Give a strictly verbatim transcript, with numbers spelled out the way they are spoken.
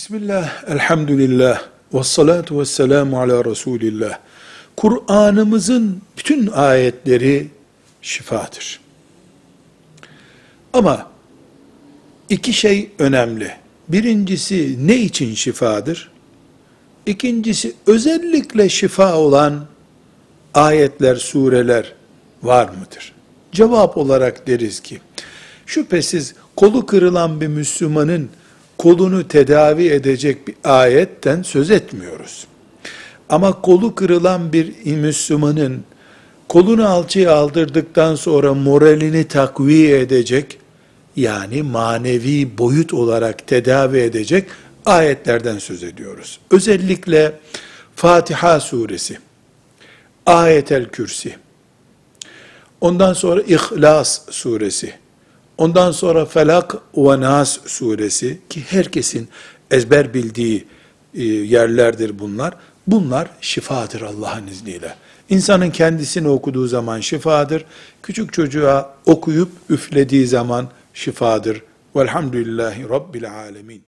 Bismillah, elhamdülillah, ve salatu ve selamu ala Resulillah. Kur'an'ımızın bütün ayetleri şifadır. Ama iki şey önemli. Birincisi ne için şifadır? İkincisi özellikle şifa olan ayetler, sureler var mıdır? Cevap olarak deriz ki, şüphesiz kolu kırılan bir Müslümanın kolunu tedavi edecek bir ayetten söz etmiyoruz. Ama kolu kırılan bir Müslümanın kolunu alçıya aldırdıktan sonra moralini takviye edecek, yani manevi boyut olarak tedavi edecek ayetlerden söz ediyoruz. Özellikle Fatiha Suresi, Ayetel Kürsi, ondan sonra İhlas Suresi, ondan sonra Felak ve Nas suresi ki herkesin ezber bildiği yerlerdir bunlar. Bunlar şifadır Allah'ın izniyle. İnsanın kendisini okuduğu zaman şifadır. Küçük çocuğa okuyup üflediği zaman şifadır. Velhamdülillahi Rabbil alemin.